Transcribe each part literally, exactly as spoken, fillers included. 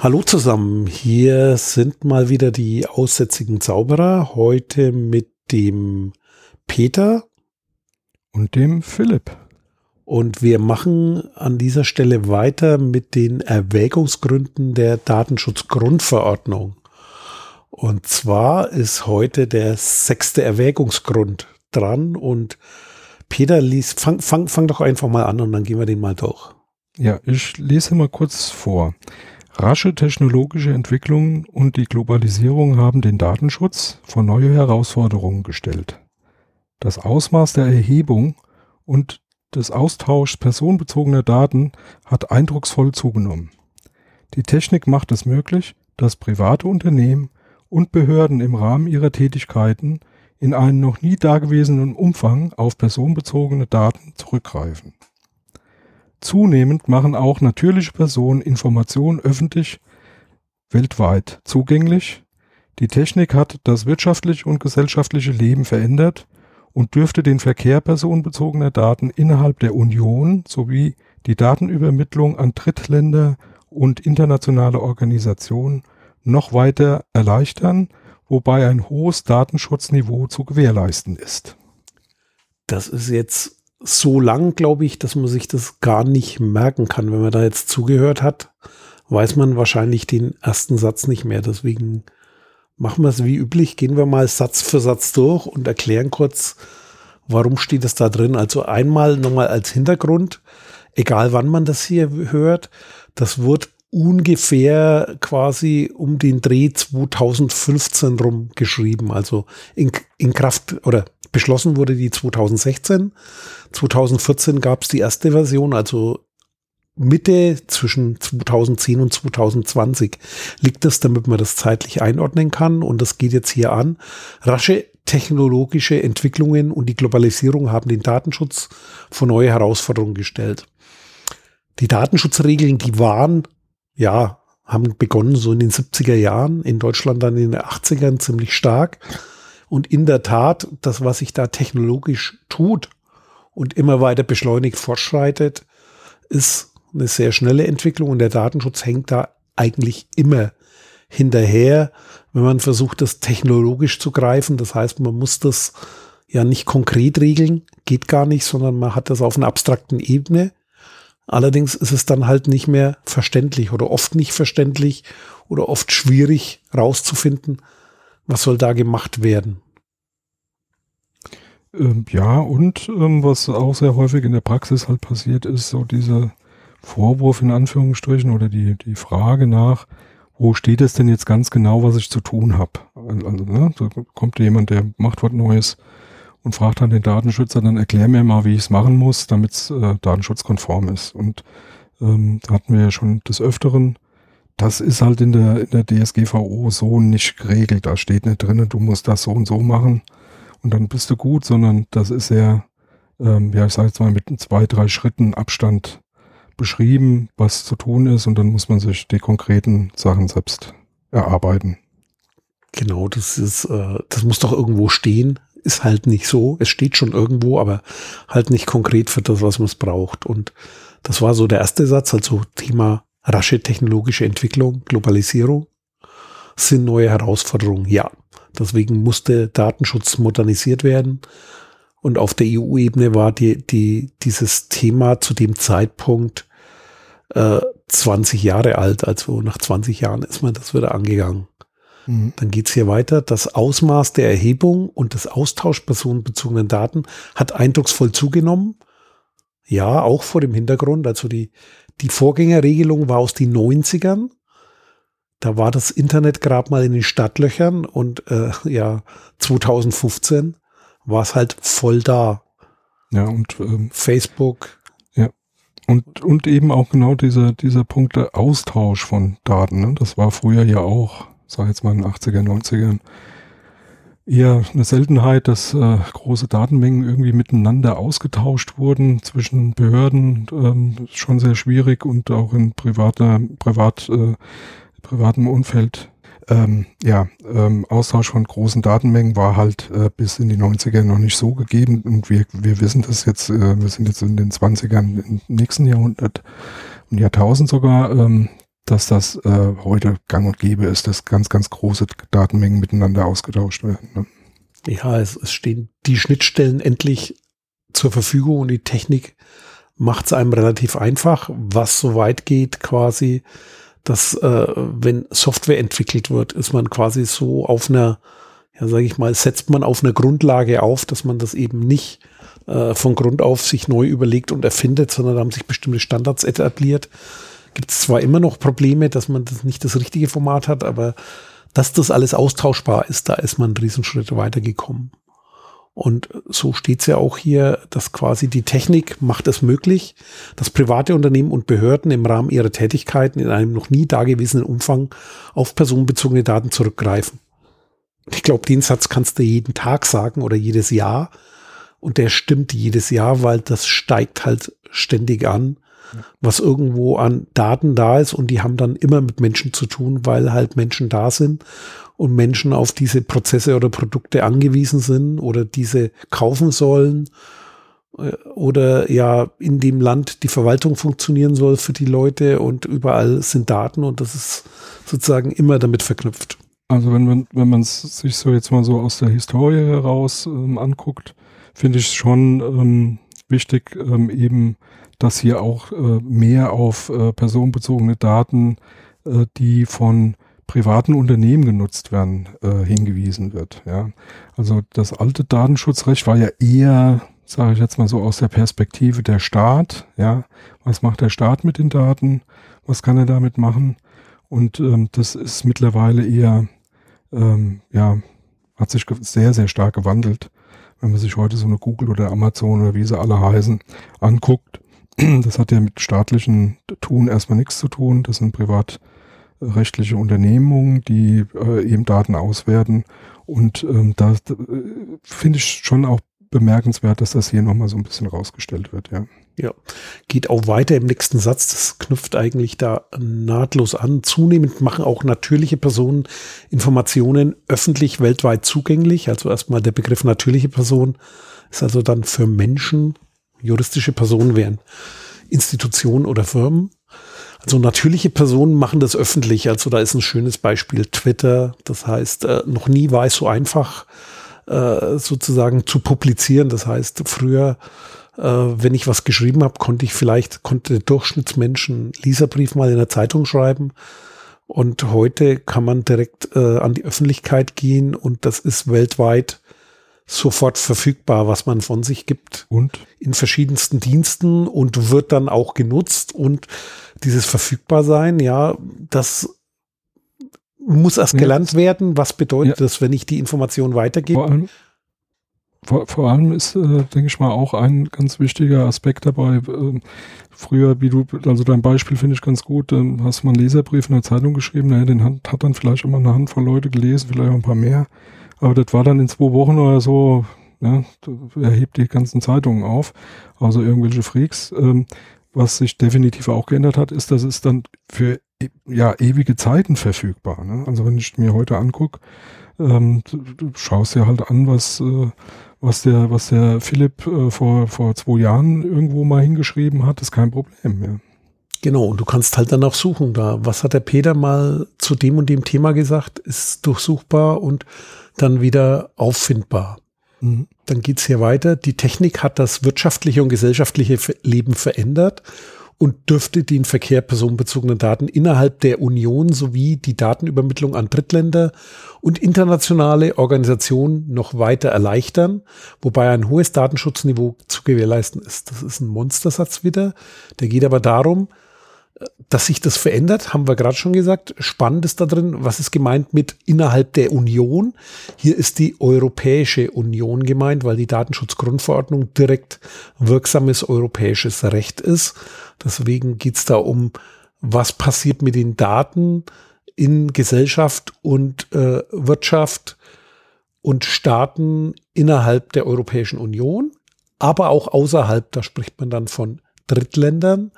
Hallo zusammen, hier sind mal wieder die aussätzigen Zauberer, heute mit dem Peter und dem Philipp. Und wir machen an dieser Stelle weiter mit den Erwägungsgründen der Datenschutzgrundverordnung. Und zwar ist heute der sechste Erwägungsgrund dran und Peter, lies, fang, fang, fang doch einfach mal an und dann gehen wir den mal durch. Ja, ich lese mal kurz vor. Rasche technologische Entwicklungen und die Globalisierung haben den Datenschutz vor neue Herausforderungen gestellt. Das Ausmaß der Erhebung und des Austauschs personenbezogener Daten hat eindrucksvoll zugenommen. Die Technik macht es möglich, dass private Unternehmen und Behörden im Rahmen ihrer Tätigkeiten in einem noch nie dagewesenen Umfang auf personenbezogene Daten zurückgreifen. Zunehmend machen auch natürliche Personen Informationen öffentlich weltweit zugänglich. Die Technik hat das wirtschaftliche und gesellschaftliche Leben verändert und dürfte den Verkehr personenbezogener Daten innerhalb der Union sowie die Datenübermittlung an Drittländer und internationale Organisationen noch weiter erleichtern, wobei ein hohes Datenschutzniveau zu gewährleisten ist. Das ist jetzt so lang, glaube ich, dass man sich das gar nicht merken kann. Wenn man da jetzt zugehört hat, weiß man wahrscheinlich den ersten Satz nicht mehr. Deswegen machen wir es wie üblich. Gehen wir mal Satz für Satz durch und erklären kurz, warum steht es da drin. Also einmal nochmal als Hintergrund, egal wann man das hier hört, das wurde ungefähr quasi um den Dreh zweitausendfünfzehn rum geschrieben. Also in, in Kraft oder beschlossen wurde die zweitausendsechzehn. zweitausendvierzehn gab es die erste Version, also Mitte zwischen zweitausendzehn und zweitausendzwanzig liegt das, damit man das zeitlich einordnen kann. Und das geht jetzt hier an. Rasche technologische Entwicklungen und die Globalisierung haben den Datenschutz vor neue Herausforderungen gestellt. Die Datenschutzregeln, die waren, ja, haben begonnen so in den siebziger Jahren, in Deutschland dann in den achtzigern ziemlich stark. Und in der Tat, das, was sich da technologisch tut und immer weiter beschleunigt fortschreitet, ist eine sehr schnelle Entwicklung und der Datenschutz hängt da eigentlich immer hinterher, wenn man versucht, das technologisch zu greifen. Das heißt, man muss das ja nicht konkret regeln, geht gar nicht, sondern man hat das auf einer abstrakten Ebene. Allerdings ist es dann halt nicht mehr verständlich oder oft nicht verständlich oder oft schwierig rauszufinden, was soll da gemacht werden? Ähm, ja, und ähm, was auch sehr häufig in der Praxis halt passiert ist, so dieser Vorwurf in Anführungsstrichen oder die, die Frage nach, wo steht es denn jetzt ganz genau, was ich zu tun habe? Also, ne, da kommt jemand, der macht was Neues und fragt dann den Datenschützer, dann erklär mir mal, wie ich es machen muss, damit es äh, datenschutzkonform ist. Und ähm, da hatten wir ja schon des Öfteren, das ist halt in der, in der D S G V O so nicht geregelt. Da steht nicht drin, du musst das so und so machen und dann bist du gut, sondern das ist sehr, ähm, ja, ich sage jetzt mal mit zwei, drei Schritten Abstand beschrieben, was zu tun ist und dann muss man sich die konkreten Sachen selbst erarbeiten. Genau, das ist, äh, das muss doch irgendwo stehen. Ist halt nicht so. Es steht schon irgendwo, aber halt nicht konkret für das, was man es braucht. Und das war so der erste Satz, also Thema rasche technologische Entwicklung, Globalisierung sind neue Herausforderungen. Ja, deswegen musste Datenschutz modernisiert werden. Und auf der E U-Ebene war die, die, dieses Thema zu dem Zeitpunkt äh, zwanzig Jahre alt. Also nach zwanzig Jahren ist man das wieder angegangen. Mhm. Dann geht's hier weiter. Das Ausmaß der Erhebung und des Austauschs personenbezogener Daten hat eindrucksvoll zugenommen. Ja, auch vor dem Hintergrund, also die Die Vorgängerregelung war aus den neunzigern. Da war das Internet gerade mal in den Startlöchern und äh, ja, zweitausendfünfzehn war es halt voll da. Ja, und ähm, Facebook. Ja. Und, und eben auch genau dieser, dieser Punkt der Austausch von Daten. Ne? Das war früher ja auch, sag jetzt mal in den achtziger, neunzigern, eher eine Seltenheit, dass äh, große Datenmengen irgendwie miteinander ausgetauscht wurden zwischen Behörden, ähm, schon sehr schwierig und auch in privater, privat, äh, privatem Umfeld. Ähm, ja, ähm, Austausch von großen Datenmengen war halt äh, bis in die neunziger noch nicht so gegeben und wir, wir wissen das jetzt, äh, wir sind jetzt in den zwanzigern, im nächsten Jahrhundert und Jahrtausend sogar, ähm, dass das äh, heute gang und gäbe ist, dass ganz, ganz große Datenmengen miteinander ausgetauscht werden. Ne? Ja, es, es stehen die Schnittstellen endlich zur Verfügung und die Technik macht es einem relativ einfach, was so weit geht quasi, dass äh, wenn Software entwickelt wird, ist man quasi so auf einer, ja sage ich mal, setzt man auf einer Grundlage auf, dass man das eben nicht äh, von Grund auf sich neu überlegt und erfindet, sondern da haben sich bestimmte Standards etabliert. Gibt es zwar immer noch Probleme, dass man das nicht das richtige Format hat, aber dass das alles austauschbar ist, da ist man einen Riesenschritt weitergekommen. Und so steht es ja auch hier, dass quasi die Technik macht es möglich, dass private Unternehmen und Behörden im Rahmen ihrer Tätigkeiten in einem noch nie dagewesenen Umfang auf personenbezogene Daten zurückgreifen. Ich glaube, den Satz kannst du jeden Tag sagen oder jedes Jahr. Und der stimmt jedes Jahr, weil das steigt halt ständig an, was irgendwo an Daten da ist. Und die haben dann immer mit Menschen zu tun, weil halt Menschen da sind. Und Menschen auf diese Prozesse oder Produkte angewiesen sind oder diese kaufen sollen oder ja in dem Land die Verwaltung funktionieren soll für die Leute und überall sind Daten und das ist sozusagen immer damit verknüpft. Also wenn man wenn man es sich so jetzt mal so aus der Historie heraus ähm, anguckt, finde ich es schon ähm, wichtig ähm, eben, dass hier auch äh, mehr auf äh, personenbezogene Daten, äh, die von privaten Unternehmen genutzt werden, äh, hingewiesen wird. Ja. Also das alte Datenschutzrecht war ja eher, sage ich jetzt mal so, aus der Perspektive der Staat. Ja. Was macht der Staat mit den Daten? Was kann er damit machen? Und ähm, das ist mittlerweile eher, ähm, ja, hat sich sehr, sehr stark gewandelt. Wenn man sich heute so eine Google oder Amazon oder wie sie alle heißen anguckt, das hat ja mit staatlichen Tun erstmal nichts zu tun. Das sind privat rechtliche Unternehmungen, die äh, eben Daten auswerten und ähm, da äh, finde ich schon auch bemerkenswert, dass das hier nochmal so ein bisschen rausgestellt wird. Ja. Ja, geht auch weiter im nächsten Satz, das knüpft eigentlich da nahtlos an. Zunehmend machen auch natürliche Personen Informationen öffentlich weltweit zugänglich, also erstmal der Begriff natürliche Person ist also dann für Menschen, juristische Personen wären Institutionen oder Firmen. Also natürliche Personen machen das öffentlich. Also da ist ein schönes Beispiel Twitter. Das heißt, äh, noch nie war es so einfach, äh, sozusagen zu publizieren. Das heißt, früher, äh, wenn ich was geschrieben habe, konnte ich vielleicht, konnte der Durchschnittsmensch einen Leserbrief mal in der Zeitung schreiben. Und heute kann man direkt äh, an die Öffentlichkeit gehen und das ist weltweit sofort verfügbar, was man von sich gibt. Und? In verschiedensten Diensten und wird dann auch genutzt und dieses Verfügbarsein, ja, das muss erst ja, gelernt werden. Was bedeutet ja. das, wenn ich die Information weitergebe? Vor allem, vor, vor allem ist, äh, denke ich mal, auch ein ganz wichtiger Aspekt dabei. Äh, früher, wie du, also dein Beispiel finde ich ganz gut, äh, hast du mal einen Leserbrief in der Zeitung geschrieben, naja, den hat, hat dann vielleicht immer eine Handvoll Leute gelesen, vielleicht auch ein paar mehr. Aber das war dann in zwei Wochen oder so, ne, er hebt die ganzen Zeitungen auf, also irgendwelche Freaks. Ähm, was sich definitiv auch geändert hat, ist, dass es dann für ja, ewige Zeiten verfügbar. Ne? Also wenn ich mir heute angucke, ähm, du, du schaust dir halt an, was, äh, was, der, was der Philipp äh, vor, vor zwei Jahren irgendwo mal hingeschrieben hat, ist kein Problem mehr. Genau, und du kannst halt danach suchen. Da, was hat der Peter mal zu dem und dem Thema gesagt, ist durchsuchbar und dann wieder auffindbar. Mhm. Dann geht's hier weiter. Die Technik hat das wirtschaftliche und gesellschaftliche Leben verändert und dürfte den Verkehr personenbezogener Daten innerhalb der Union sowie die Datenübermittlung an Drittländer und internationale Organisationen noch weiter erleichtern, wobei ein hohes Datenschutzniveau zu gewährleisten ist. Das ist ein Monstersatz wieder. Der geht aber darum, dass sich das verändert, haben wir gerade schon gesagt. Spannend ist da drin, was ist gemeint mit innerhalb der Union? Hier ist die Europäische Union gemeint, weil die Datenschutzgrundverordnung direkt wirksames europäisches Recht ist. Deswegen geht es da um, was passiert mit den Daten in Gesellschaft und äh, Wirtschaft und Staaten innerhalb der Europäischen Union, aber auch außerhalb, da spricht man dann von Drittländern.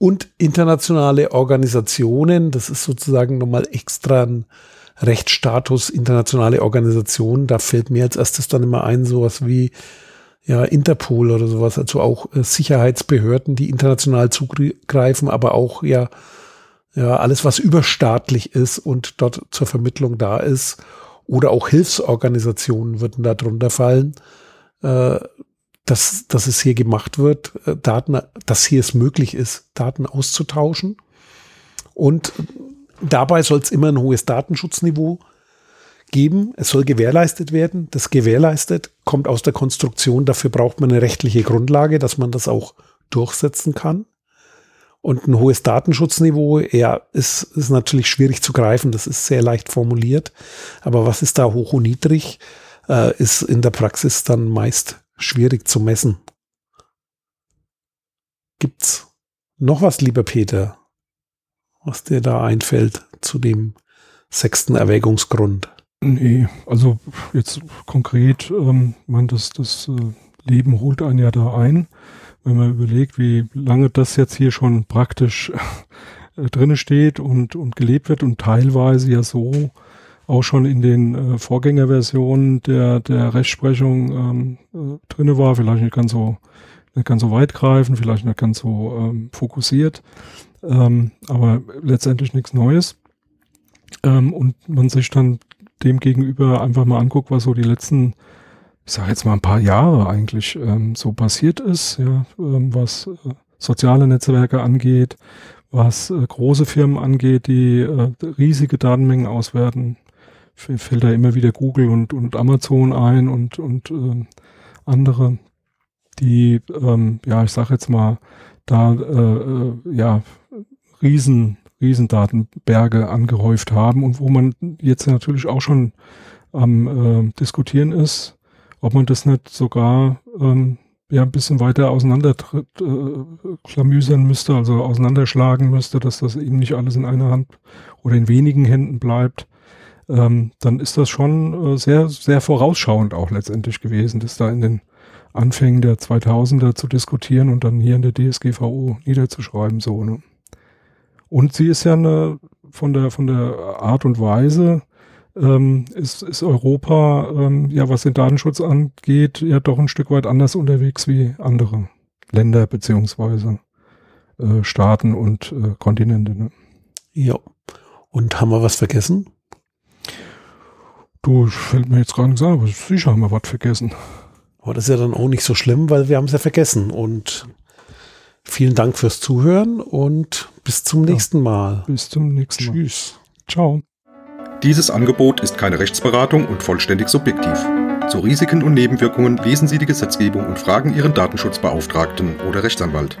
Und internationale Organisationen, das ist sozusagen nochmal extra ein Rechtsstatus, internationale Organisationen, da fällt mir als erstes dann immer ein, sowas wie ja Interpol oder sowas, also auch äh, Sicherheitsbehörden, die international zugreifen, aber auch ja ja, alles, was überstaatlich ist und dort zur Vermittlung da ist, oder auch Hilfsorganisationen würden da drunter fallen, äh, dass, dass es hier gemacht wird, äh, Daten, dass hier es möglich ist, Daten auszutauschen. Und dabei soll es immer ein hohes Datenschutzniveau geben. Es soll gewährleistet werden. Das gewährleistet kommt aus der Konstruktion. Dafür braucht man eine rechtliche Grundlage, dass man das auch durchsetzen kann. Und ein hohes Datenschutzniveau, ja, ist, ist natürlich schwierig zu greifen. Das ist sehr leicht formuliert. Aber was ist da hoch und niedrig, äh, ist in der Praxis dann meist schwierig zu messen. Gibt's noch was, lieber Peter, was dir da einfällt zu dem sechsten Erwägungsgrund? Nee, also jetzt konkret, ähm, man, das, das äh, Leben holt einen ja da ein. Wenn man überlegt, wie lange das jetzt hier schon praktisch äh, drinne steht und, und gelebt wird und teilweise ja so auch schon in den äh, Vorgängerversionen der, der Rechtsprechung ähm, äh, drinne war, vielleicht nicht ganz so, nicht ganz so weitgreifend, vielleicht nicht ganz so ähm, fokussiert, ähm, aber letztendlich nichts Neues. Ähm, und man sich dann dem gegenüber einfach mal anguckt, was so die letzten, ich sage jetzt mal ein paar Jahre eigentlich ähm, so passiert ist, ja, ähm, was äh, soziale Netzwerke angeht, was äh, große Firmen angeht, die äh, riesige Datenmengen auswerten. F- fällt da immer wieder Google und, und Amazon ein und, und äh, andere, die, ähm, ja, ich sage jetzt mal, da äh, ja, riesen Riesendatenberge angehäuft haben und wo man jetzt natürlich auch schon am äh, diskutieren ist, ob man das nicht sogar ähm, ja ein bisschen weiter auseinander äh, klamüsern müsste, also auseinanderschlagen müsste, dass das eben nicht alles in einer Hand oder in wenigen Händen bleibt. Ähm, dann ist das schon äh, sehr, sehr vorausschauend auch letztendlich gewesen, das da in den Anfängen der zweitausender zu diskutieren und dann hier in der D S G V O niederzuschreiben, so, ne? Und sie ist ja eine, von der von der Art und Weise ähm, ist, ist Europa ähm, ja, was den Datenschutz angeht, ja doch ein Stück weit anders unterwegs wie andere Länder beziehungsweise äh, Staaten und äh, Kontinente. Ne? Ja. Und haben wir was vergessen? Du, fällt mir jetzt gar nichts an, aber sicher haben wir was vergessen. Aber das ist ja dann auch nicht so schlimm, weil wir haben es ja vergessen. Und vielen Dank fürs Zuhören und bis zum nächsten Mal. Bis zum nächsten Mal. Tschüss. Ciao. Dieses Angebot ist keine Rechtsberatung und vollständig subjektiv. Zu Risiken und Nebenwirkungen lesen Sie die Gesetzgebung und fragen Ihren Datenschutzbeauftragten oder Rechtsanwalt.